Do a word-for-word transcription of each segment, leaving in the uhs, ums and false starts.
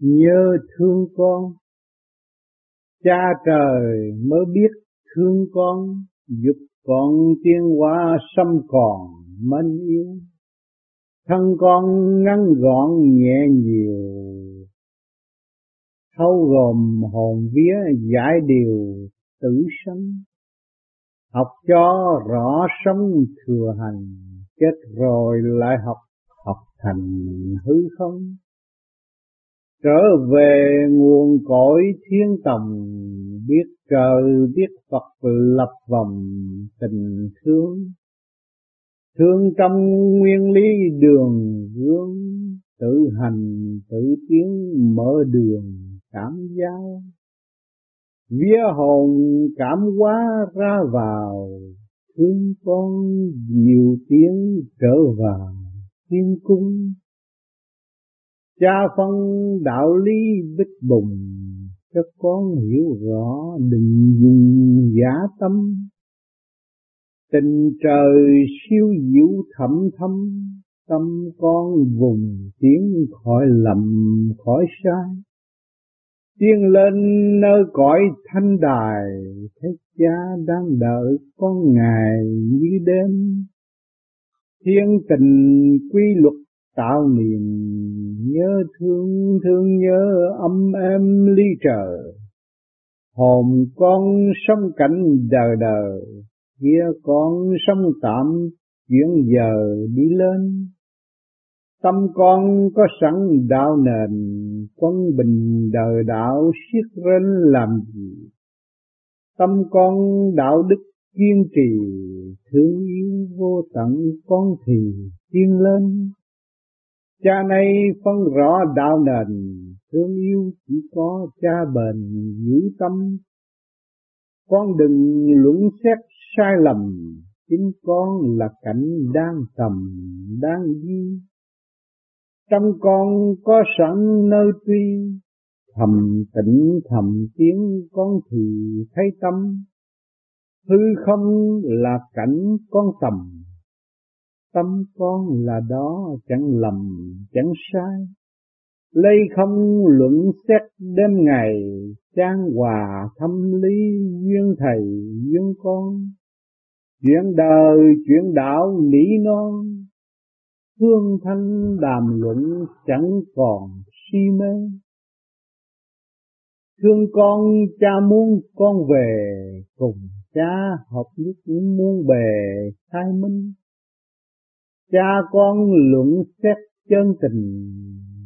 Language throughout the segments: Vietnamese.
nhớ thương con. Cha trời mới biết thương con, giúp con tiến hóa sâm còn mến yêu. Thân con ngắn gọn nhẹ nhiều, thâu gồm hồn vía giải điều tử sanh. Học cho rõ sống thừa hành, chết rồi lại học, học thành hư không. Trở về nguồn cội thiên tầm, biết trời biết Phật lập vòng tình thương. Thương trong nguyên lý đường hướng, tự hành tự tiến mở đường cảm giao. Vía hồn cảm hóa ra vào, thương con nhiều tiếng trở vào thiên cung. Cha phân đạo lý bích bùng, cho con hiểu rõ đừng dùng giả tâm. Tình trời siêu diệu thẳm thâm, tâm con vùng tiến khỏi lầm khỏi sai. Tiến lên nơi cõi thanh đài, thấy cha đang đợi con ngày như đêm. Thiên tình quy luật tạo niềm, nhớ thương thương nhớ âm êm ly trời. Hồn con sống cảnh đời đời, kia con sống tạm chuyển giờ đi lên. Tâm con có sẵn đạo nền, quân bình đời đạo siết rên làm gì. Tâm con đạo đức kiên trì, thương yêu vô tận con thì tiến lên. Cha nay phân rõ đạo nền, thương yêu chỉ có cha bền giữ tâm. Con đừng luận xét sai lầm, chính con là cảnh đang tầm, đang di. Trong con có sẵn nơi tuy, thầm tĩnh thầm tiếng con thì thấy tâm. Hư không là cảnh con tầm, tâm con là đó chẳng lầm chẳng sai. Lấy không luận xét đêm ngày, trang hòa thâm lý duyên thầy duyên con. Chuyện đời chuyện đạo nỉ non, hương thanh đàm luận chẳng còn si mê. Thương con cha muốn con về, cùng cha học nhất muôn bề khai minh. Cha con luận xét chân tình,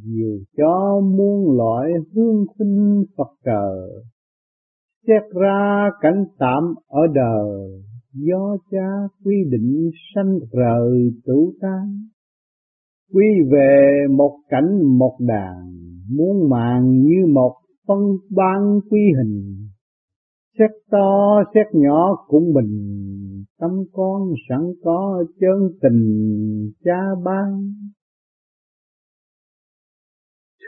nhiều cho muôn loại hương sinh Phật trời. Xét ra cảnh tạm ở đời, do cha quy định sanh rời tử tan. Quy về một cảnh một đàn, muôn màng như một phân ban quy hình. Xét to xét nhỏ cũng bình, tâm con sẵn có chân tình cha ban.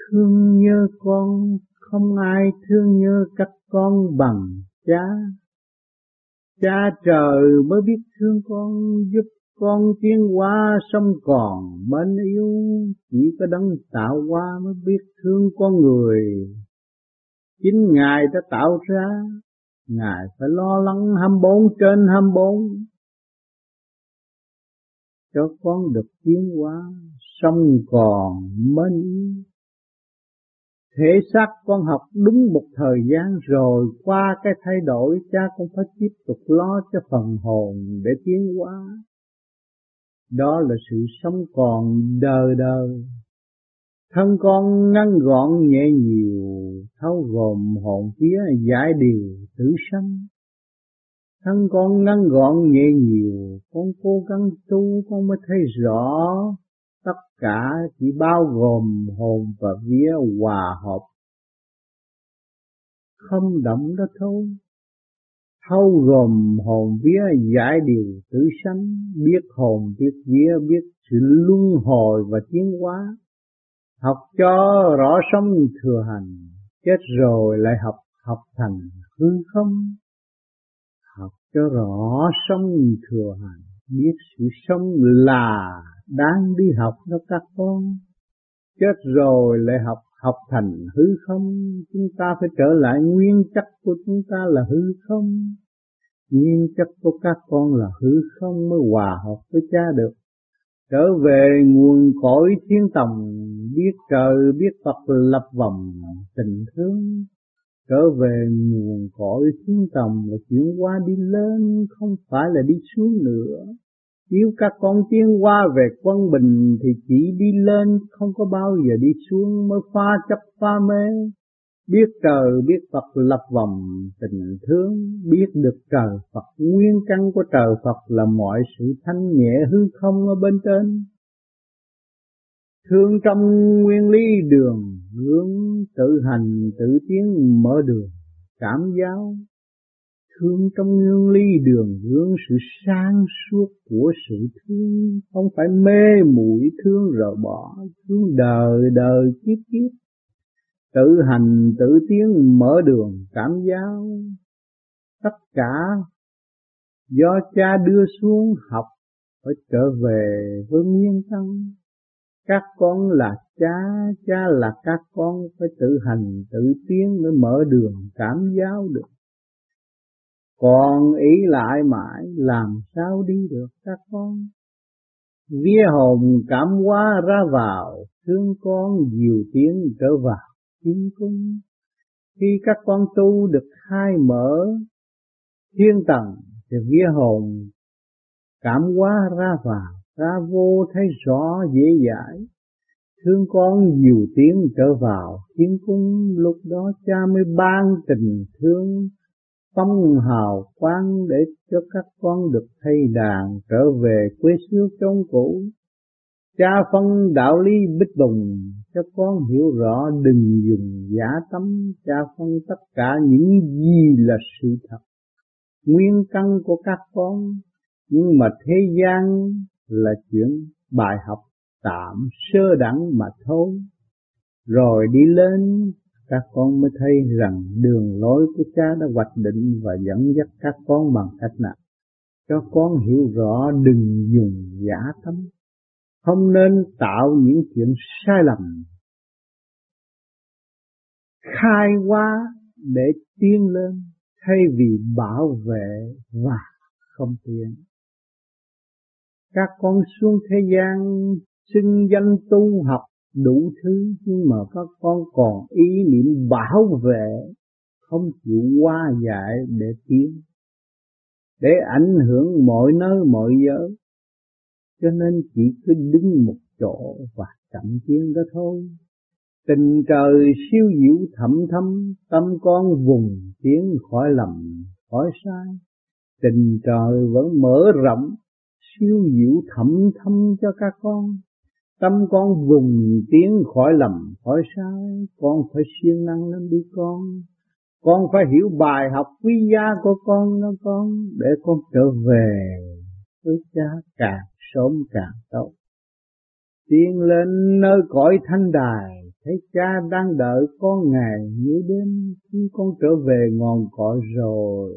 Thương nhớ con, không ai thương nhớ các con bằng cha. Cha trời mới biết thương con, giúp con tiến hóa xong còn mến yêu. Chỉ có đấng tạo hóa mới biết thương con người, chính Ngài đã tạo ra, Ngài phải lo lắng hai mươi bốn trên hai mươi bốn. Cho con được tiến hóa xong còn mến yêu. Thể xác con học đúng một thời gian rồi, qua cái thay đổi cha con phải tiếp tục lo cho phần hồn để tiến hóa. Đó là sự sống còn đời đời. Thân con ngắn gọn nhẹ nhiều, thâu gồm hồn vía giải điều tử sanh. Thân con ngắn gọn nhẹ nhiều, con cố gắng tu con mới thấy rõ. Tất cả chỉ bao gồm hồn và vía hòa hợp, không động đó thôi. Thâu gồm hồn vía giải điều tử sanh, biết hồn biết vía, biết sự luân hồi và tiến hóa. Học cho rõ sống thừa hành, chết rồi lại học, học thành hư không. Học cho rõ sống thừa hành, biết sự sống là đang đi học đó các con. chết rồi lại học học thành hư không. Chúng ta phải trở lại nguyên chất của chúng ta là hư không. Nguyên chất của các con là hư không mới hòa hợp với cha được. Trở về nguồn cội thiên tầm, biết trời biết Phật lập vòng tình thương. Trở về nguồn cội thiên tầm là chuyển qua đi lên, không phải là đi xuống nữa. Nếu các con tiến qua về quân bình thì chỉ đi lên, không có bao giờ đi xuống mới pha chấp pha mê. Biết trời biết Phật lập vòng tình thương, biết được trời Phật, nguyên căn của trời Phật là mọi sự thanh nhẹ hư không ở bên trên. Thương trong nguyên lý đường, hướng tự hành tự tiến mở đường, cảm giáo. Thương trong nguyên lý đường hướng sự sáng suốt của sự thương, không phải mê muội thương rồi bỏ, thương đời đời kiếp kiếp. Tự hành tự tiến mở đường cảm giáo, tất cả do cha đưa xuống học phải trở về với nguyên tâm. Các con là cha, cha là các con, phải tự hành tự tiến mới mở đường cảm giáo được. Còn ý lại mãi làm sao đi được các con? Vía hồn cảm hóa ra vào, thương con nhiều tiếng trở vào chính cung. Khi các con tu được khai mở thiên tầng thì vía hồn cảm hóa ra vào, ra vô thấy rõ dễ dãi. Thương con nhiều tiếng trở vào thiên cung, lúc đó cha mới ban tình thương phong hào quang để cho các con được thay đàn trở về quê xưa chốn cũ. Cha phân đạo lý bích bồng cho con hiểu rõ, đừng dùng giả tâm. Cha phân tất cả những gì là sự thật, nguyên căn của các con. Nhưng mà thế gian là chuyện bài học tạm sơ đẳng mà thôi. Rồi đi lên, các con mới thấy rằng đường lối của cha đã hoạch định và dẫn dắt các con bằng cách nào. Cho con hiểu rõ đừng dùng giả tâm, không nên tạo những chuyện sai lầm. Khai hóa để tiến lên thay vì bảo vệ và không tiến. Các con xuống thế gian xưng danh tu học đủ thứ, nhưng mà các con còn ý niệm bảo vệ, không chịu qua dạy để tiến, để ảnh hưởng mọi nơi mọi giới. Cho nên chỉ cứ đứng một chỗ và chậm tiến đó thôi. Tình trời siêu diệu thẳm thâm, tâm con vùng tiến khỏi lầm, khỏi sai. Tình trời vẫn mở rộng, siêu diệu thẳm thâm cho các con. Tâm con vùng tiến khỏi lầm, khỏi sai. Con phải siêng năng lên đi con. Con phải hiểu bài học quý giá của con đó con, để con trở về với cha càng sớm càng tốt. Tiến lên nơi cõi thanh đài, thấy cha đang đợi con ngày như đêm. Khi con trở về ngọn cội rồi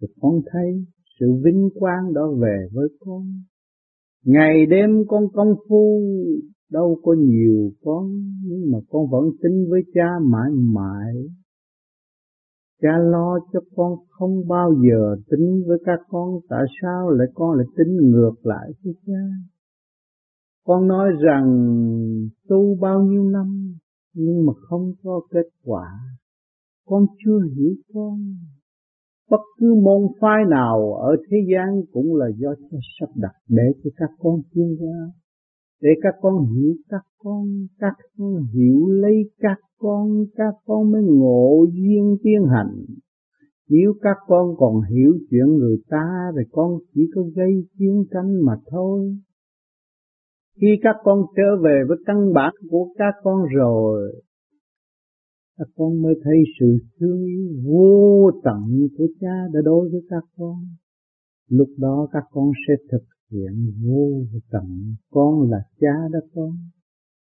thì con thấy sự vinh quang đó về với con. Ngày đêm con công phu đâu có nhiều con, nhưng mà con vẫn tính với cha mãi mãi. Cha lo cho con không bao giờ tính với các con, tại sao lại con lại tính ngược lại với cha? Con nói rằng tu bao nhiêu năm nhưng mà không có kết quả. Con chưa hiểu con. Bất cứ môn phái nào ở thế gian cũng là do cha sắp đặt để cho các con tiến ra, để các con hiểu các con, các con hiểu lấy các con, các con mới ngộ duyên tiến hành. Nếu các con còn hiểu chuyện người ta thì con chỉ có gây chiến tranh mà thôi. Khi các con trở về với căn bản của các con rồi, các con mới thấy sự thương yêu vô tận của cha đã đối với các con. Lúc đó các con sẽ thực hiện vô tận. Con là cha đó con.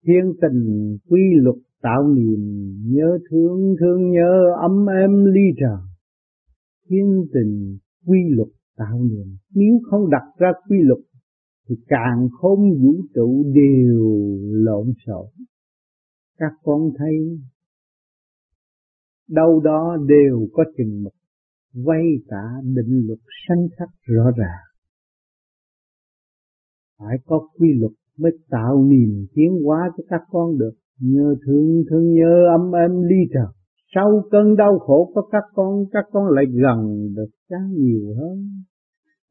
Thiên tình quy luật tạo niềm nhớ thương, thương nhớ ấm êm ly trà. Thiên tình quy luật tạo niềm. Nếu không đặt ra quy luật thì càng khôn vũ trụ đều lộn xộn. Các con thấy đâu đó đều có chừng mực, vay tả định luật sanh khắc rõ ràng. Phải có quy luật mới tạo niềm tiến hóa cho các con được. Nhớ thương thương nhớ ấm êm ly trần. Sau cơn đau khổ của các con, các con lại gần được Cha nhiều hơn,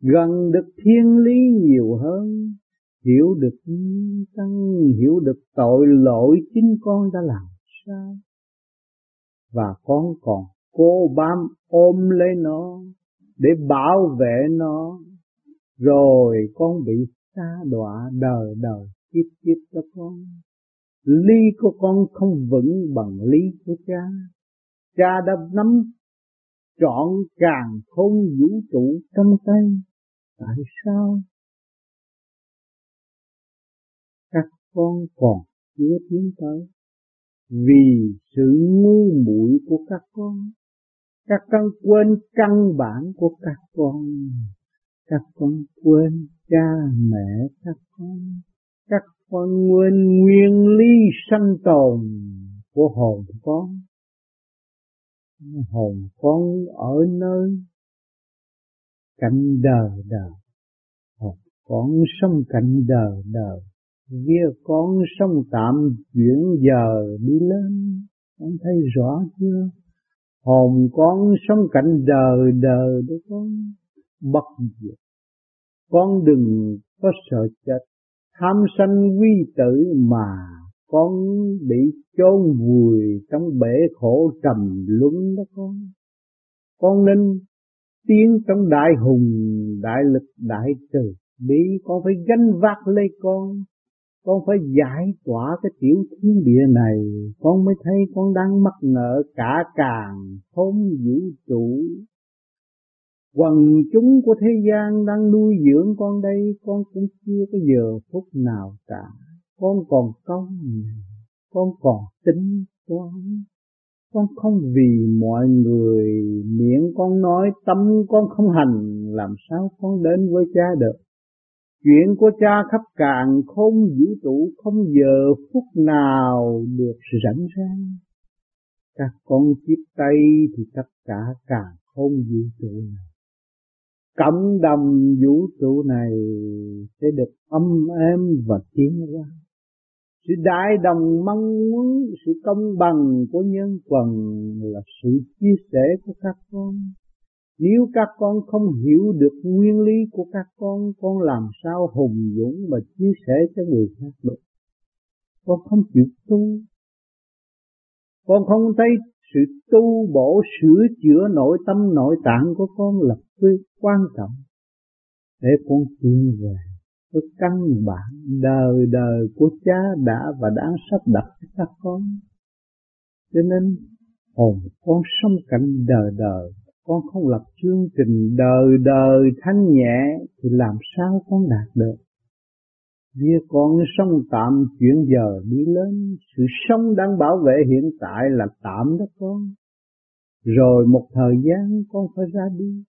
gần được thiên lý nhiều hơn, hiểu được nhân căn, hiểu được tội lỗi chính con đã làm sai, và con còn cố bám ôm lấy nó để bảo vệ nó, rồi con bị sa đọa đời đời kiếp kiếp đó con. Lý của con không vững bằng lý của Cha. Cha đã nắm trọn càng khôn vũ trụ trong tay. Tại sao các con còn chưa tiến tới? Vì sự ngu muội của các con. Các con quên căn bản của các con. Các con quên cha mẹ các con. Các con quên nguyên lý sanh tồn của hồn con. Hồn con ở nơi cạnh đời đời. Hồn con sống cạnh đời đời. Vía con sống tạm chuyển giờ đi lên. Con thấy rõ chưa? Hồn con sống cạnh đời đời đó con. Bất diệt. Con đừng có sợ chết. Tham sanh quy tử mà con bị chôn vùi trong bể khổ trầm luân đó con. Con nên tiến trong đại hùng, đại lực, đại từ bi. Con phải gánh vác lấy con. Con phải giải tỏa cái tiểu thiên địa này. Con mới thấy con đang mắc nợ cả càng khôn vũ trụ. Quần chúng của thế gian đang nuôi dưỡng con đây, con cũng chưa có giờ phút nào cả. Con còn công, con còn tính toán, con không vì mọi người, miệng con nói, tâm con không hành, làm sao con đến với Cha được. Chuyện của Cha khắp càng khôn vũ trụ không giờ phút nào được rảnh rang. Các con tiếp tay thì tất cả càng khôn vũ trụ này, cộng đồng vũ trụ này sẽ được âm êm và tiến hóa. Sự đại đồng mong muốn, sự công bằng của nhân quần là sự chia sẻ của các con. Nếu các con không hiểu được nguyên lý của các con, con làm sao hùng dũng mà chia sẻ cho người khác được? Con không chịu tu, con không thấy sự tu bổ sửa chữa nội tâm nội tạng của con là cái quan trọng để con tin về cái căn bản đời đời của Cha đã và đang sắp đặt cho các con. Cho nên hồn con sống cạnh đời đời, con không lập chương trình đời đời thanh nhẹ thì làm sao con đạt được? Vía con sống tạm chuyển giờ đi lên. Sự sống đang bảo vệ hiện tại là tạm đó con. Rồi một thời gian con phải ra đi.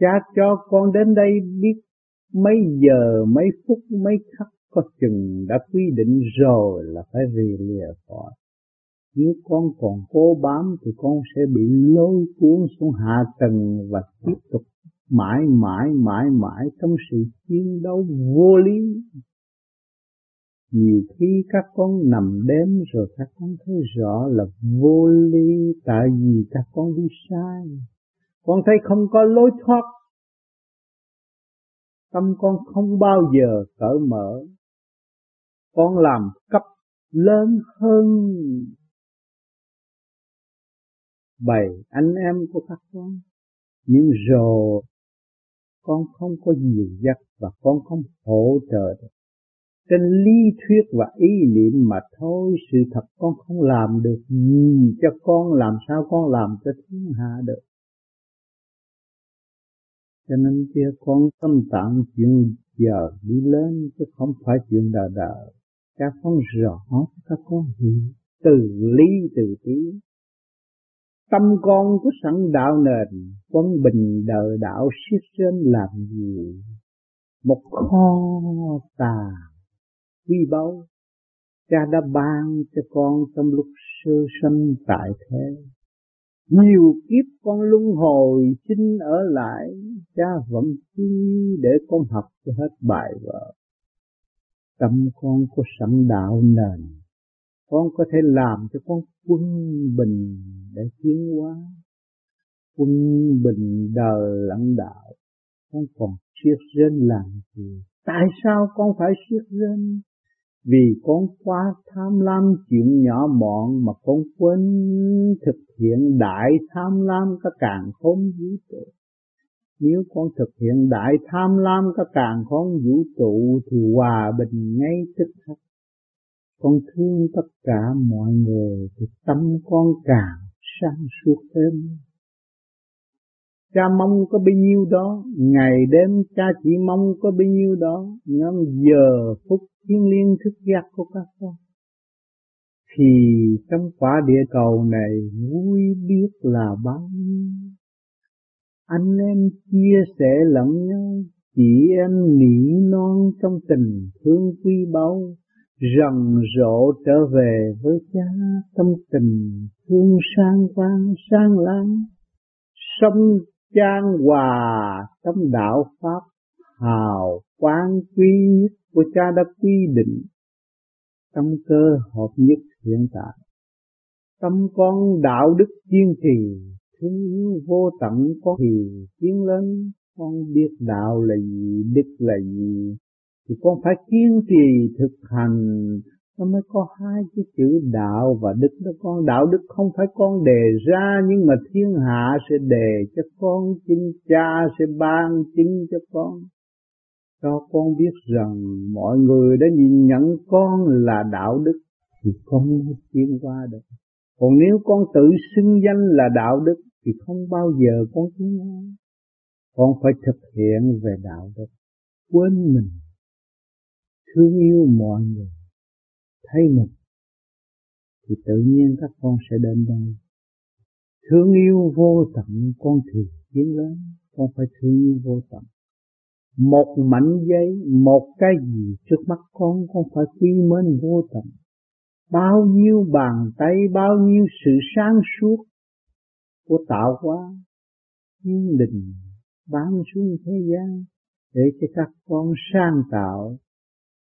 Cha cho con đến đây biết mấy giờ, mấy phút, mấy khắc có chừng đã quy định rồi là phải rì lìa khỏi. Nếu con còn cố bám thì con sẽ bị lôi cuốn xuống hạ tầng và tiếp tục mãi mãi mãi mãi trong sự chiến đấu vô lý. Nhiều khi các con nằm đêm rồi các con thấy rõ là vô lý, tại vì các con đi sai. Con thấy không có lối thoát. Tâm con không bao giờ cởi mở. Con làm cấp lớn hơn bầy anh em của các con. Nhưng rồi con không có dìu dắt và con không hỗ trợ được. Trên lý thuyết và ý niệm mà thôi, sự thật con không làm được gì cho con, làm sao con làm cho thiên hạ được. Cho nên kia con tâm tạm chuyện giờ đi lên chứ không phải chuyện đà đà. Các con rõ, các con hiểu từ lý từ tí. Tâm con có sẵn đạo nền, quân bình đời đạo siết trên làm gì? một kho tàng quý báu cha đã ban cho con trong lúc sơ sanh tại thế. Nhiều kiếp con luân hồi xin ở lại, cha vẫn cứ để con học cho hết bài vở. Tâm con có sẵn đạo nền, con có thể làm cho con quân bình để tiến hóa. Quân bình đời lãnh đạo, con còn siết rên làm gì? Tại sao con phải siết rên? Vì con quá tham lam chuyện nhỏ mọn mà con quên thực hiện đại tham lam cả càn khôn vũ trụ. Nếu con thực hiện đại tham lam cả càn khôn vũ trụ thì hòa bình ngay tức khắc. Con thương tất cả mọi người thì tâm con càng sáng suốt thêm. Cha mong có bấy nhiêu đó, ngày đêm cha chỉ mong có bấy nhiêu đó, nhóm giờ phút thiêng liêng thức giác của các con. Thì trong quả địa cầu này vui biết là bao nhiêu. Anh em chia sẻ lẫn nhau, chị em nỉ non trong tình thương quý báu, rầm rộ trở về với cha trong tình thương sang quang sang láng. Sông trang hòa trong đạo pháp hào quang quý nhất của cha đã quy định trong cơ hợp nhất hiện tại. Tâm con đạo đức kiên trì, thương yêu vô tận có thì tiến lên. Con biết đạo là gì, đức là gì thì con phải kiên trì thực hành, nó mới có hai cái chữ đạo và đức đó con. Đạo đức không phải con đề ra, nhưng mà thiên hạ sẽ đề cho con, chính cha sẽ ban chính cho con, cho con biết rằng mọi người đã nhìn nhận con là đạo đức thì con mới tiến qua được. Còn nếu con tự xưng danh là đạo đức thì không bao giờ con tiến qua. Con phải thực hiện về đạo đức, quên mình, thương yêu mọi người, thấy mình thì tự nhiên các con sẽ đến đây. Thương yêu vô tận con thì tiến lớn, con phải thương yêu vô tận. Một mảnh giấy, một cái gì trước mắt con, con phải quý mến vô tận. Bao nhiêu bàn tay, bao nhiêu sự sáng suốt của tạo hóa thiên đình ban xuống thế gian để cho các con sáng tạo.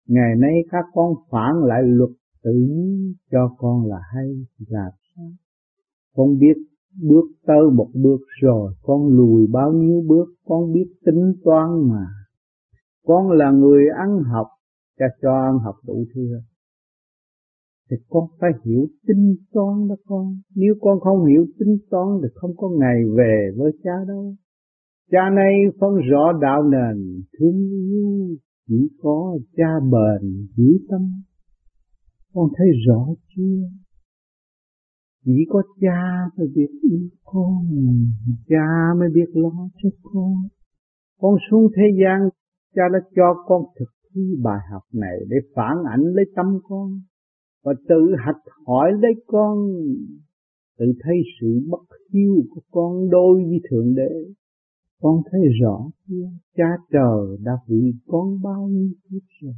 Ngày nay các con phản lại luật tự nhiên cho con là hay là sao? Con biết bước tới một bước rồi, con lùi bao nhiêu bước, con biết tính toán mà. Con là người ăn học, cha cho ăn học đủ thứ. Thì con phải hiểu tính toán đó con. Nếu con không hiểu tính toán thì không có ngày về với cha đâu. Cha nay phân rõ đạo nền, thương yêu chỉ có cha bền giữ tâm. Con thấy rõ chưa? Chỉ có cha mới biết yêu con, cha mới biết lo cho con. Con xuống thế gian, cha đã cho con thực thi bài học này để phản ảnh lấy tâm con và tự hạch hỏi lấy con, tự thấy sự bất hiếu của con đối với Thượng Đế. Con thấy rõ chưa? Cha trời đã vì con bao nhiêu kiếp rồi.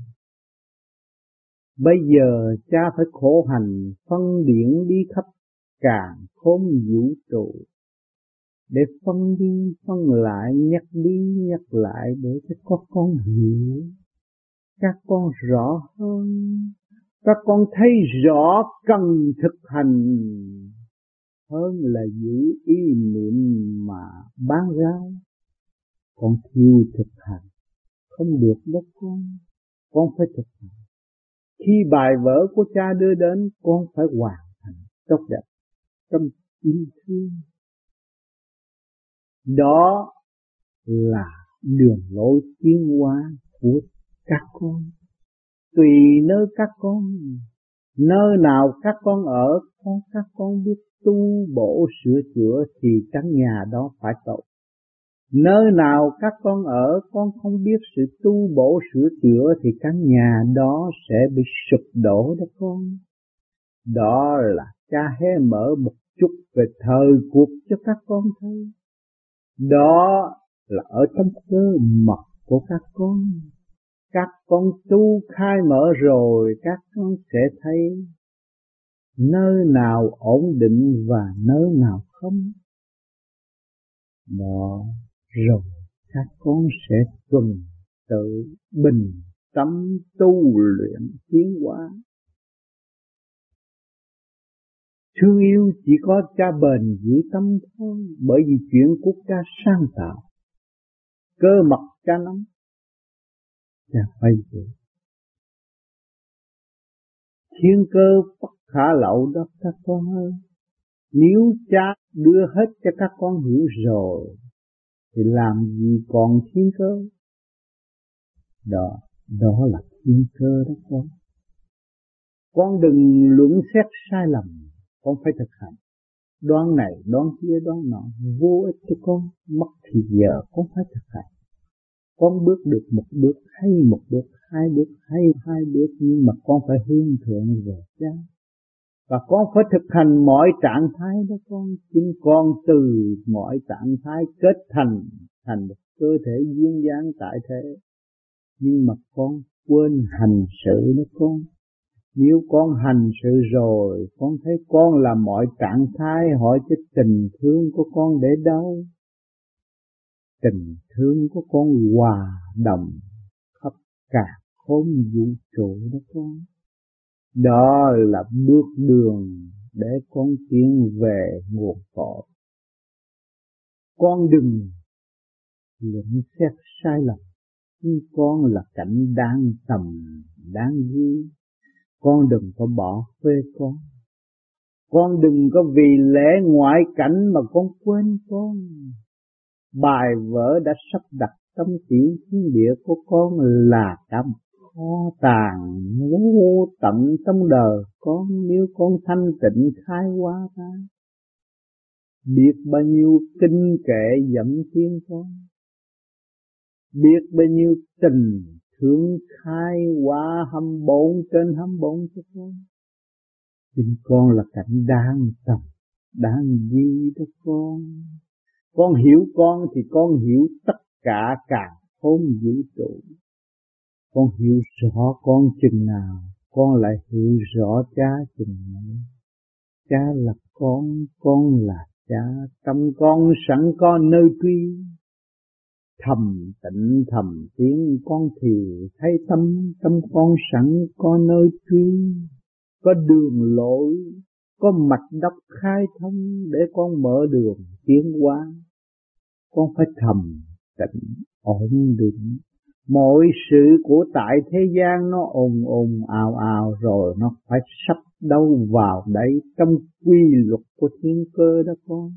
Bây giờ cha phải khổ hành phân điển đi khắp càn khôn vũ trụ để phân đi phân lại, nhắc đi nhắc lại để cho các con hiểu, các con rõ hơn, các con thấy rõ cần thực hành hơn là giữ ý niệm mà bán rau. Con thiếu thực hành không được đó con. Con phải thực hành. Khi bài vở của cha đưa đến, con phải hoàn thành tốt đẹp trong yêu thương. Đó là đường lối tiến hóa của các con. Tùy nơi các con, nơi nào các con ở, con các con biết tu bổ sửa chữa thì căn nhà đó phải tốt. Nơi nào các con ở, con không biết sự tu bổ sửa chữa thì căn nhà đó sẽ bị sụp đổ đó con. Đó là cha hé mở một chút về thời cuộc cho các con thấy. Đó là ở trong cơ mật của các con. Các con tu khai mở rồi các con sẽ thấy nơi nào ổn định và nơi nào không. Đó, rồi các con sẽ tuần tự bình tâm tu luyện tiến hóa. Thương yêu chỉ có cha bền giữ tâm thôi, bởi vì chuyện của cha sáng tạo, cơ mật cha nắm, cha phải giữ. Thiên cơ bất khả lậu đó các con ơi. Nếu cha đưa hết cho các con hiểu rồi thì làm gì còn thiên cơ. Đó, đó là thiên cơ đó con. Con đừng luận xét sai lầm, con phải thực hành. Đoán này, đoán kia, đoán nọ vô ích cho con, mất thì giờ con phải thực hành. Con bước được một bước hay một bước, hai bước hay hai bước, nhưng mà con phải hướng thượng về cha. Và con phải thực hành mọi trạng thái đó con. Chính con từ mọi trạng thái kết thành thành một cơ thể duyên dáng tại thế. Nhưng mà con quên hành sự đó con. Nếu con hành sự rồi, con thấy con là mọi trạng thái, hỏi cái tình thương của con để đâu? Tình thương của con hòa đồng khắp cả khối vũ trụ đó con. Đó là bước đường để con tiến về nguồn cội. Con đừng luận xét sai lầm, nhưng con là cảnh đang tầm, đang ghi. Con đừng có bỏ quê con. Con đừng có vì lẽ ngoại cảnh mà con quên con. Bài vở đã sắp đặt tâm tiểu thiên địa của con là cả một kho tàng vô tận trong đời con. Nếu con thanh tịnh khai hóa ra, biết bao nhiêu kinh kệ dẫm tiếng con, biết bao nhiêu tình thương khai hóa hâm bốn trên hâm bốn cho con. Chính con là cảnh đang tầm, đang di đó con. Con hiểu con thì con hiểu tất cả càng không vũ trụ. Con hiểu rõ con chừng nào, con lại hiểu rõ cha chừng nào. Cha là con, con là cha. Trong con sẵn có nơi quy. Thầm tịnh thầm tiếng con thì thấy tâm trong con sẵn có nơi truy, có đường lối, có mạch đốc khai thông để con mở đường tiến hóa. Con phải thầm tịnh ổn định. Mọi sự của tại thế gian nó ồn ồn ào ào rồi, nó phải sắp đâu vào đấy trong quy luật của thiên cơ đó con.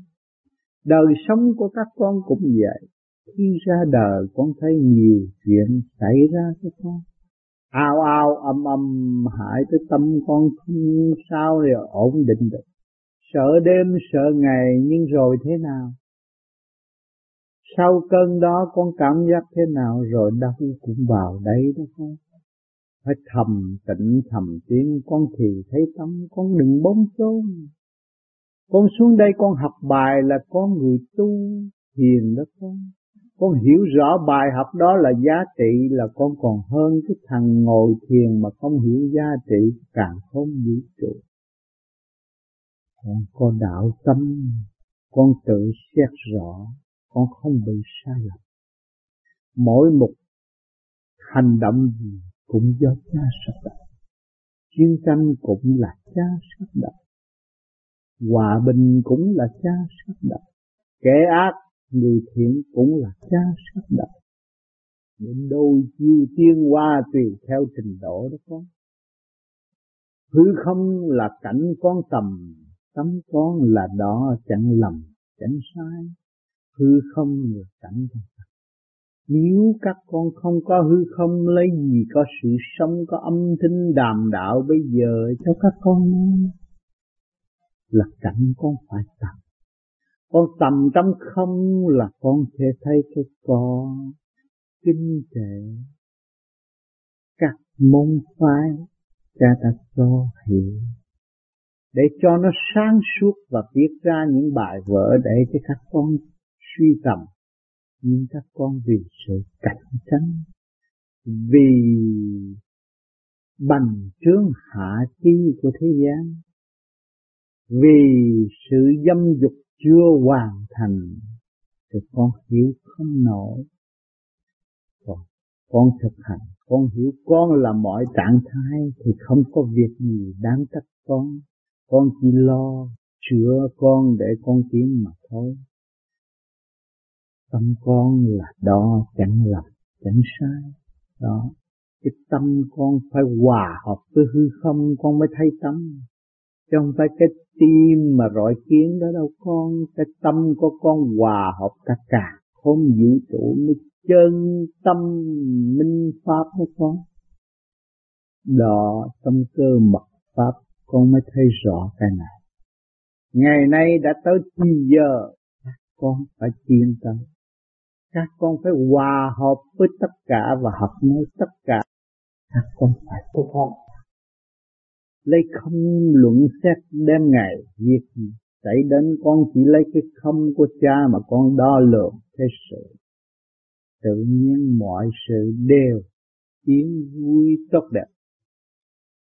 Đời sống của các con cũng vậy. Khi ra đời con thấy nhiều chuyện xảy ra cho con, ào ào âm âm hại tới tâm con, không sao để ổn định được. Sợ đêm sợ ngày, nhưng rồi thế nào? Sau cơn đó con cảm giác thế nào rồi đau cũng vào đấy đó con. Phải thầm tịnh thầm tiếng con thì thấy tâm, con đừng bóng trốn. Con xuống đây con học bài là con người tu thiền đó con. Con hiểu rõ bài học đó là giá trị, là con còn hơn cái thằng ngồi thiền mà không hiểu giá trị càng không vũ trụ. Con có đạo tâm, con tự xét rõ, con không bị sai lầm. Mỗi một hành động gì cũng do cha sắp đặt, chiến tranh cũng là cha sắp đặt, hòa bình cũng là cha sắp đặt, kẻ ác người thiện cũng là cha sắp đặt. Những đôi chiêu tiên hoa tùy theo trình độ đó con. Hư không là cảnh con tầm, tấm con là đó, chẳng lầm, chẳng sai. Hư không là cảnh con tầm. Nếu các con không có hư không, lấy gì có sự sống, có âm thanh đàm đạo bây giờ cho các con. Là cảnh con phải tầm. Con tầm trong không là con sẽ thấy cái con, kinh tế, các môn phái, cha ta cho hiểu. Để cho nó sáng suốt và viết ra những bài vở để cho các con suy tầm. Nhưng các con vì sự cạnh tranh, vì bành trướng hạ chi của thế gian, vì sự dâm dục chưa hoàn thành thì con hiểu không nổi. Còn con thực hành, con hiểu con là mọi trạng thái thì không có việc gì đáng trách con. Con chỉ lo chữa con để con tiến mà thôi. Tâm con là đo chẳng lầm chẳng sai đó. Cái tâm con phải hòa hợp với hư không con mới thấy tâm, chứ không phải cái tim mà rọi kiến đó đâu con. Cái tâm của con hòa hợp tất cả không vũ trụ mới chân tâm minh pháp đó con. Đó, trong cơ mật pháp con mới thấy rõ cái này. Ngày nay đã tới thì giờ các con phải chuyên tâm, các con phải hòa hợp với tất cả và hợp với tất cả. Các con phải tu học, lấy không luận xét đêm ngày. Việc gì xảy đến con chỉ lấy cái không của cha mà con đo lường thế sự, tự nhiên mọi sự đều tiếng vui tốt đẹp,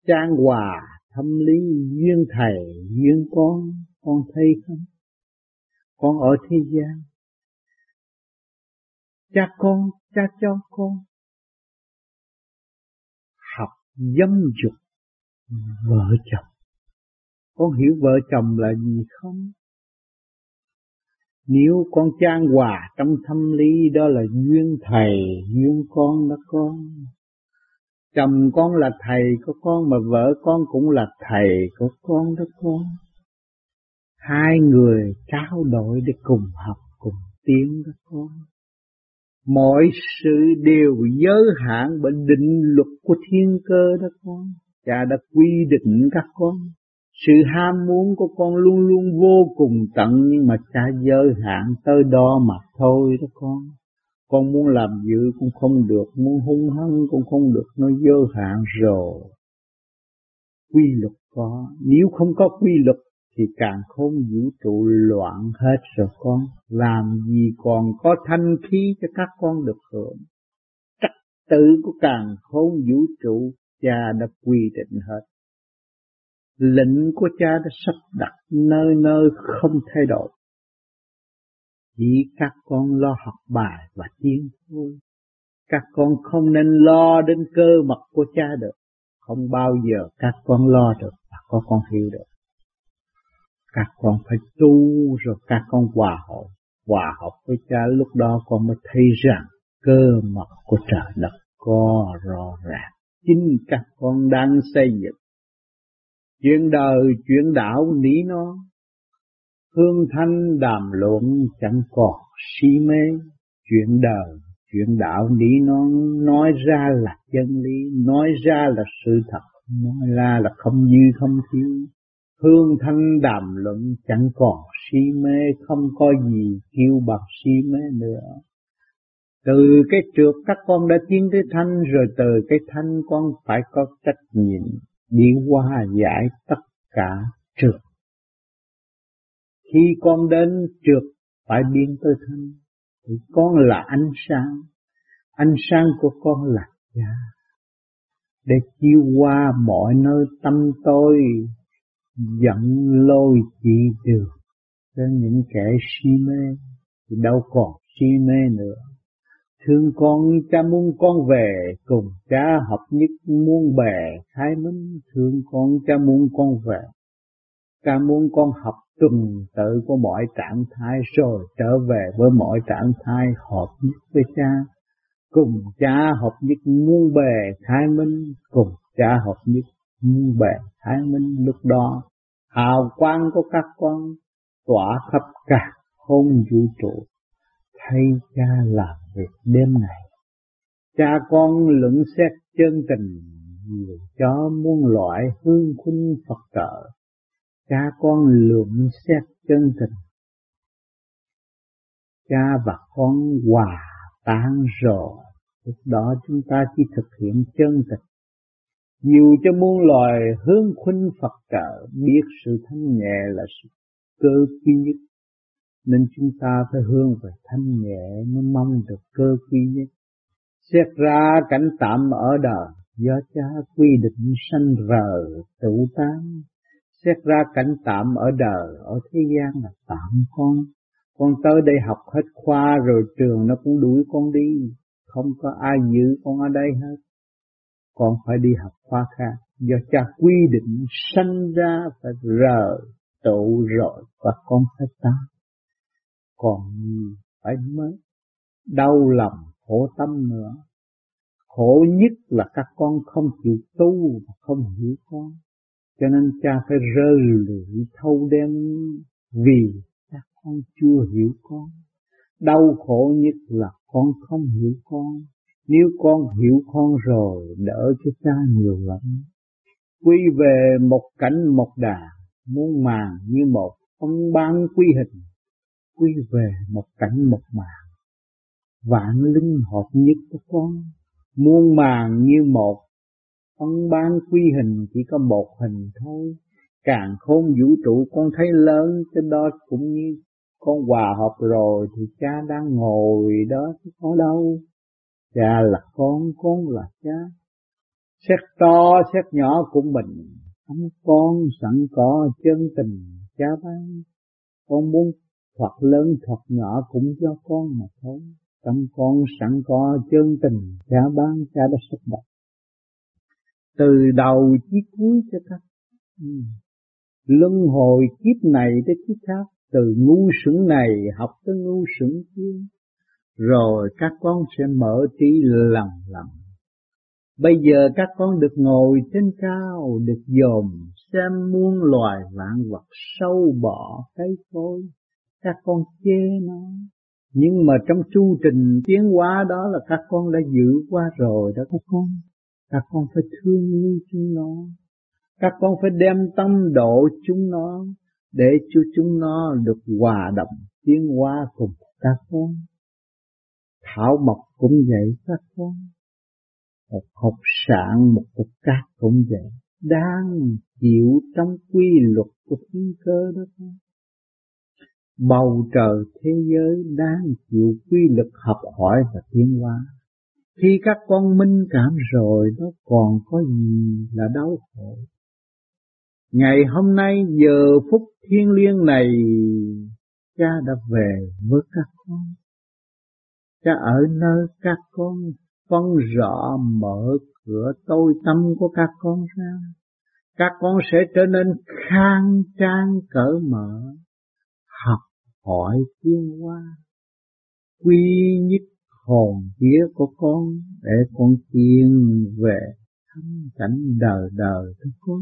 trang hòa thâm lý duyên thầy duyên con. Con thấy không? Con ở thế gian, cha con, cha cho con học dâm dục vợ chồng. Con hiểu vợ chồng là gì không? Nếu con trang hòa trong thâm lý đó là duyên thầy duyên con đó con. Chồng con là thầy của con mà vợ con cũng là thầy của con đó con. Hai người trao đổi để cùng học cùng tiến đó con. Mọi sự đều giới hạn bởi định luật của thiên cơ đó con. Cha đã quy định các con. Sự ham muốn của con luôn luôn vô cùng tận, nhưng mà cha giới hạn tới đó mà thôi đó con. Con muốn làm dữ cũng không được, muốn hung hăng cũng không được, nó giới hạn rồi. Quy luật có, nếu không có quy luật thì càng không vũ trụ loạn hết rồi con. Làm gì còn có thanh khí cho các con được hưởng. Trật tự của càng không vũ trụ cha đã quy định hết. Lệnh của cha đã sắp đặt nơi nơi không thay đổi. Chỉ các con lo học bài và tiến thôi. Các con không nên lo đến cơ mật của cha được. Không bao giờ các con lo được và có con hiểu được. Các con phải tu rồi các con hòa hợp. Hòa hợp với cha, lúc đó con mới thấy rằng cơ mật của trời đất có rõ ràng. Chính các con đang xây dựng. Chuyện đời, chuyện đạo nỉ nó, hương thanh đàm luận chẳng còn si mê. Chuyện đời, chuyện đạo nỉ nó, nói ra là chân lý, nói ra là sự thật, nói ra là không dư không thiếu. Hương thanh đàm luận chẳng còn si mê, không có gì kêu bằng si mê nữa. Từ cái trượt các con đã tiến tới thanh, rồi từ cái thanh con phải có trách nhiệm đi qua giải tất cả trượt. Khi con đến trượt phải biến tới thanh, thì con là ánh sáng, ánh sáng của con là cha, để chiếu qua mọi nơi tâm tôi, dẫn lôi chỉ đường cho những kẻ si mê, thì đâu còn si mê nữa. Thương con, cha muốn con về cùng cha hợp nhất, muốn bề khai minh. Thương con, cha muốn con về. Cha muốn con học tuần tự của mọi trạng thái rồi trở về với mọi trạng thái hợp nhất với cha. Cùng cha hợp nhất muốn bề khai minh, cùng cha hợp nhất muốn bề khai minh. Lúc đó hào quang của các con tỏa khắp cả không vũ trụ. Thay cha làm việc đêm ngày, cha con luận xét chân tình, vì cho muôn loại hương khuynh Phật trợ. Cha con luận xét chân tình, cha và con hòa tan rồi. Lúc đó chúng ta chỉ thực hiện chân tình, nhiều cho muôn loài hương khuynh Phật trợ, biết sự thanh nhẹ là sự cơ duy nhất. Nên chúng ta phải hướng về thanh nhẹ mới mong được cơ duy nhất. Xét ra cảnh tạm ở đời, do cha quy định sanh rờ tụ tán. Xét ra cảnh tạm ở đời, ở thế gian là tạm con. Con tới đây học hết khoa rồi trường nó cũng đuổi con đi. Không có ai giữ con ở đây hết. Con phải đi học khoa khác. Do cha quy định sanh ra phải rờ tụ rồi và con phải tán. Còn phải mới đau lòng khổ tâm nữa. Khổ nhất là các con không chịu tu, không hiểu con. Cho nên cha phải rơi lụy thâu đêm vì các con chưa hiểu con. Đau khổ nhất là con không hiểu con. Nếu con hiểu con rồi đỡ cho cha nhiều lắm. Quy về một cảnh một đà, muôn màng như một ông ban quy hình. Quy về một cảnh một màng, vạn linh hợp nhất của con. Muôn màng như một phân ban quy hình, chỉ có một hình thôi. Càn khôn vũ trụ con thấy lớn, cái đó cũng như con hòa hợp rồi thì cha đang ngồi đó chứ có đâu. Cha là con, con là cha. Xét to xét nhỏ của mình, ông con sẵn có chân tình cha ban. Con muốn hoặc lớn hoặc nhỏ cũng do con mà thôi. Tâm con sẵn có chân tình cha ban, cha đã sắp đặt từ đầu chí cuối cho các ừ. luân hồi kiếp này tới kiếp khác, từ ngu xuẩn này học tới ngu xuẩn kia, rồi các con sẽ mở trí lần lần. Bây giờ các con được ngồi trên cao, được dòm xem muôn loài vạn vật sâu bọ cái cối, các con chê nó. Nhưng mà trong chu trình tiến hóa đó là các con đã giữ qua rồi đó các con. Các con phải thương yêu chúng nó. Các con phải đem tâm độ chúng nó, để cho chúng nó được hòa đồng tiến hóa cùng các con. Thảo mộc cũng vậy các con. Một hột sạn, một cục cát cũng vậy. Đang chịu trong quy luật của thiên cơ đó con. Bầu trời thế giới đang chịu quy luật học hỏi và tiến hóa. Khi các con minh cảm rồi, nó còn có gì là đau khổ. Ngày hôm nay giờ phút thiêng liêng này, cha đã về với các con. Cha ở nơi các con, phân rõ mở cửa tối tâm của các con ra. Các con sẽ trở nên khang trang cởi mở, học hỏi tiến hóa, quy nhất hồn vía của con để con tiến về thăm cảnh đời đời các con.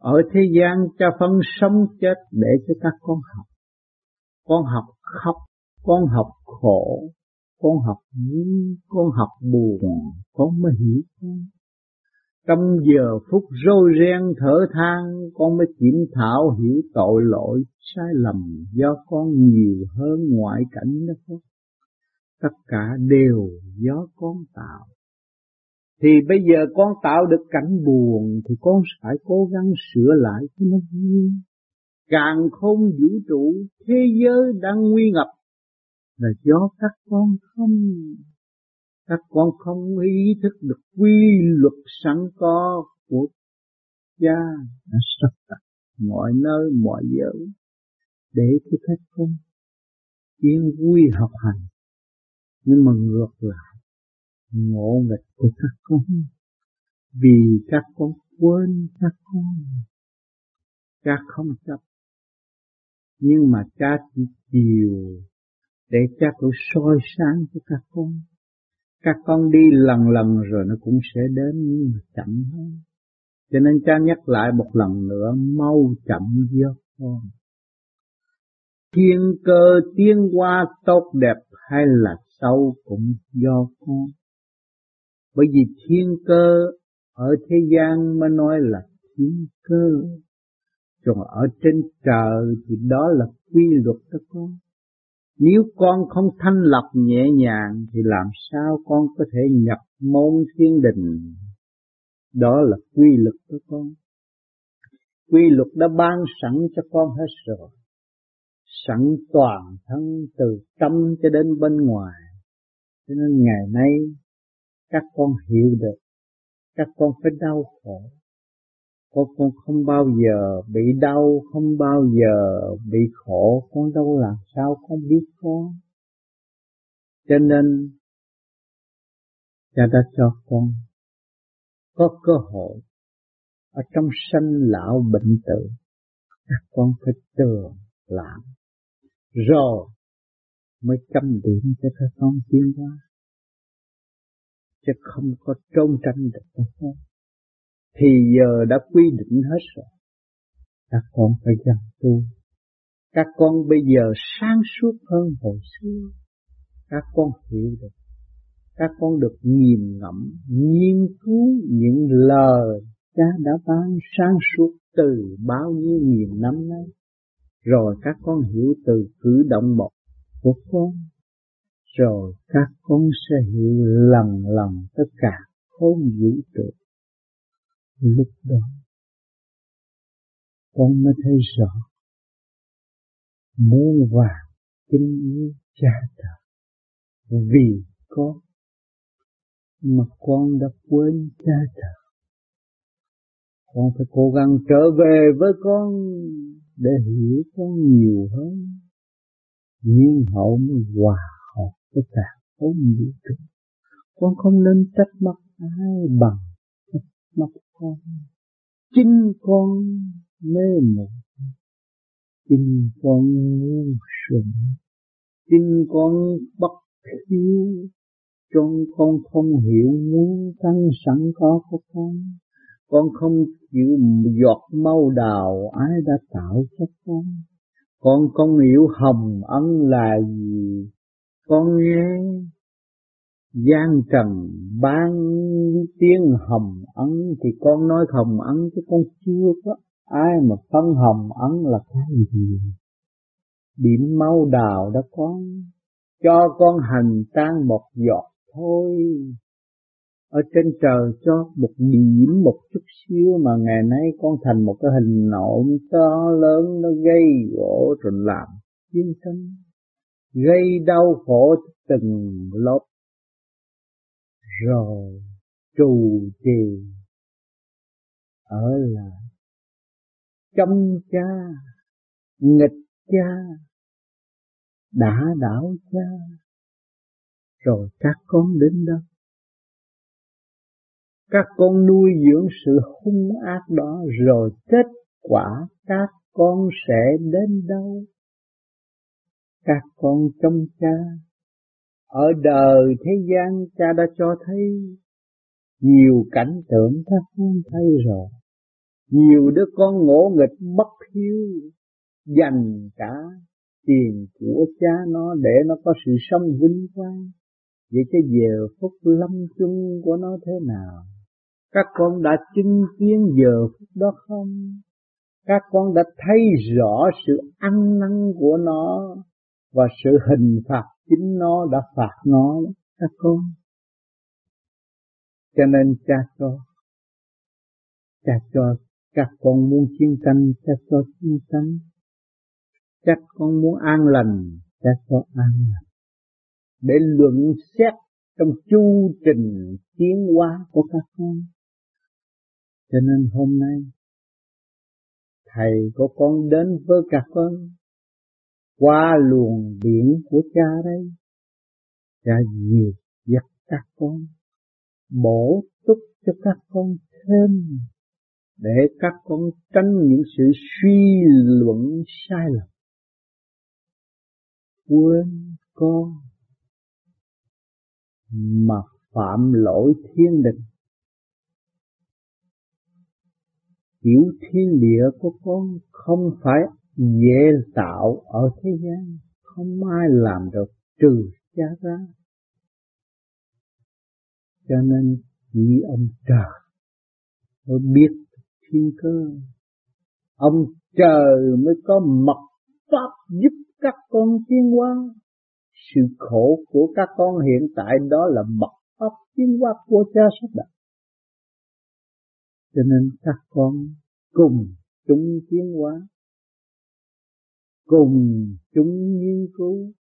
Ở thế gian cha phân sống chết để cho các con học. Con học khóc, con học khổ, con học vui, con học buồn, con mới hiểu con. Trong giờ phút rối ren thở than, con mới kiểm thảo hiểu tội lỗi sai lầm do con nhiều hơn ngoại cảnh đó con. Tất cả đều do con tạo. Thì bây giờ con tạo được cảnh buồn thì con phải cố gắng sửa lại cho nó vui. Càn khôn vũ trụ thế giới đang nguy ngập là do các con không. Các con không ý thức được quy luật sẵn có của cha đã sắp đặt mọi nơi mọi giờ để cho các con yên vui học hành. Nhưng mà ngược lại, ngộ nghịch của các con, vì các con quên các con, cha không chấp. Nhưng mà cha chỉ chiều, để cha cũng soi sáng cho các con. Các con đi lần lần rồi nó cũng sẽ đến, nhưng mà chậm hơn. Cho nên cha nhắc lại một lần nữa, mau chậm vô con. Thiên cơ tiến hóa tốt đẹp hay là xấu cũng do con. Bởi vì thiên cơ ở thế gian mới nói là thiên cơ, còn ở trên trời thì đó là quy luật đó con. Nếu con không thanh lọc nhẹ nhàng thì làm sao con có thể nhập môn thiên đình? Đó là quy luật đó con. Quy luật đã ban sẵn cho con hết rồi, sẵn toàn thân từ tâm cho đến bên ngoài. Cho nên ngày nay các con hiểu được, các con phải đau khổ. Con, con không bao giờ bị đau, không bao giờ bị khổ, con đâu làm sao con biết con. Cho nên, cha đã cho con có cơ hội ở trong sanh lão bệnh tử, các con phải tường làm, rồi mới chấm điểm cho các con tiến hóa, chứ không có trốn tránh được các con. Thì giờ đã quy định hết rồi, các con phải dần tu. Các con bây giờ sáng suốt hơn hồi xưa, các con hiểu được, các con được nhìn ngẫm, nghiên cứu những lời cha đã ban sáng suốt từ bao nhiêu nghìn năm nay. Rồi các con hiểu từ cử động một của con, rồi các con sẽ hiểu lần lần tất cả không vũ trụ. Lúc đó con mới thấy rõ muôn vàng kính yêu cha trời, vì con mà con đã quên cha trời. Con phải cố gắng trở về với con để hiểu con nhiều hơn, nhiên hậu mới hòa hợp tất cả không vũ trụ. Con không nên trách móc ai bằng trách móc con, chính con mê muội, chính con ngu xuẩn, chính con bất hiếu, trong con không hiểu nguyên căn sẵn có của con. Con không chịu giọt mau đào ai đã tạo cho con. Con không hiểu hồng ân là gì. Con nghe gian trần ban tiếng hồng ân thì con nói hồng ân, chứ con chưa có ai mà phân hồng ân là cái gì. Điểm mau đào đó con, cho con hành trang một giọt thôi. Ở trên trời cho một điểm một chút xíu mà ngày nay con thành một cái hình nộm to lớn, nó gây gỗ rồi làm chiến tranh, gây đau khổ từng lớp, rồi trù trì ở lại chăm cha, nghịch cha, đã đảo cha, rồi các con đến đó. Các con nuôi dưỡng sự hung ác đó, rồi kết quả các con sẽ đến đâu? Các con trong cha, ở đời thế gian cha đã cho thấy nhiều cảnh tượng các con thấy rồi. Nhiều đứa con ngỗ nghịch bất hiếu, dành cả tiền của cha nó để nó có sự sống vinh quang. Vậy cái giờ phút lâm chung của nó thế nào? Các con đã chứng kiến giờ phút đó không? Các con đã thấy rõ sự ăn năn của nó và sự hình phạt chính nó đã phạt nó, các con. Cho nên cha cho, cha cho các con muốn chiến tranh, cha cho chiến tranh. Các con muốn an lành, cha cho an lành. Để luận xét trong chu trình tiến hóa của các con. Cho nên hôm nay, thầy của con đến với các con, qua luồng điển của cha đây, cha dìu dắt các con, bổ túc cho các con thêm, để các con tránh những sự suy luận sai lầm. Quên con mà phạm lỗi thiên đình, hiểu thiên địa của con không phải dễ tạo ở thế gian, không ai làm được trừ cha ra. Cho nên chỉ ông trời mới biết thiên cơ, ông trời mới có mật pháp giúp các con tiến hóa. Sự khổ của các con hiện tại đó là mật pháp tiến hóa của cha sắp đặt. Cho nên các con cùng chúng tiến hóa, cùng chúng nghiên cứu,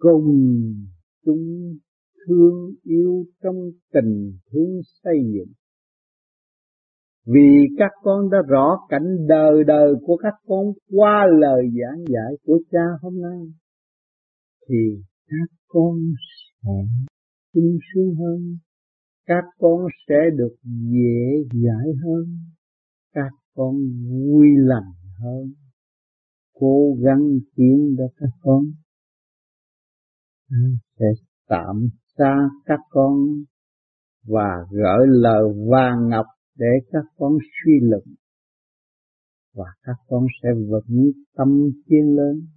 cùng chúng thương yêu trong tình thương xây dựng. Vì các con đã rõ cảnh đời đời của các con qua lời giảng dạy của cha hôm nay, thì các con sẽ sung sướng hơn, các con sẽ được dễ dãi hơn, các con vui lành hơn. Cố gắng tiến cho các con sẽ tạm xa các con và gửi lời vàng ngọc để các con suy luận, và các con sẽ vững tâm tiến lên,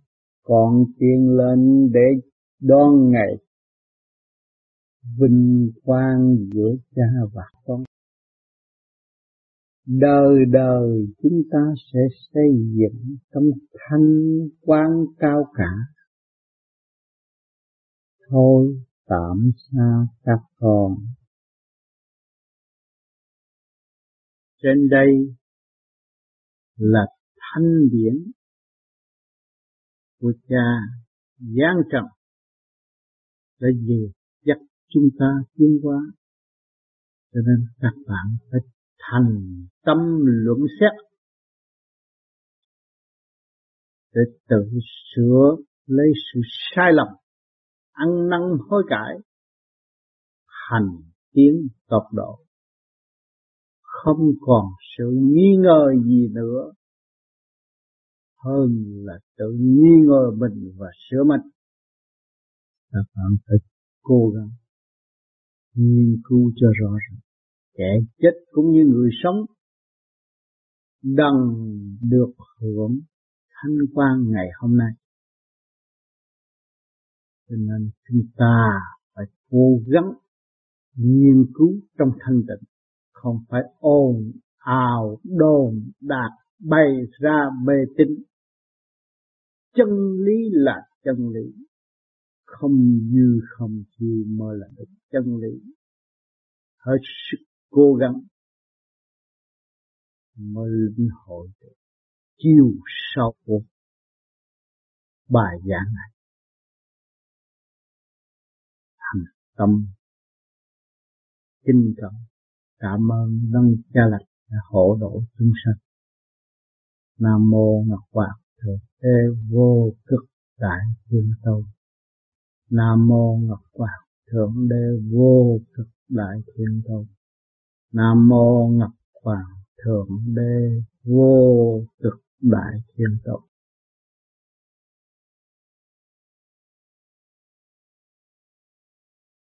còn tiến lên để đón ngày vinh quang giữa cha và con. Đời đời chúng ta sẽ xây dựng trong thanh quan cao cả. Thôi tạm xa các con. Trên đây là thanh điển của cha giáng trần đã dìu dắt chúng ta tiến qua, cho nên các bạn phải thành tâm luận xét để tự sửa lấy sự sai lầm, ăn năn hối cải, hành tiến tột độ, không còn sự nghi ngờ gì nữa hơn là tự nghi ngờ mình và sửa mình. Các bạn phải cố gắng nghiên cứu cho rõ ràng, kẻ chết cũng như người sống đang được hưởng thanh quan ngày hôm nay. Cho nên chúng ta phải cố gắng nghiên cứu trong thanh tịnh, không phải ồn ào đồn đạc bày ra mê tín. Chân lý là chân lý, không như không chi mơ là được chân lý. Hết sức cố gắng mới lĩnh hội được chiều sâu của bài giảng này. Thành tâm kính trọng cảm ơn Đấng Cha Lành đã hộ độ chúng sanh. Nam mô Ngọc Hoàng Thượng Đế Vô Cực Đại Thiên Tôn. Nam mô Ngọc Hoàng Thượng Đế Vô Cực Đại Thiên Tôn. Nam mô Ngọc Hoàng Thượng Đế Vô Cực Đại Thiên Tôn.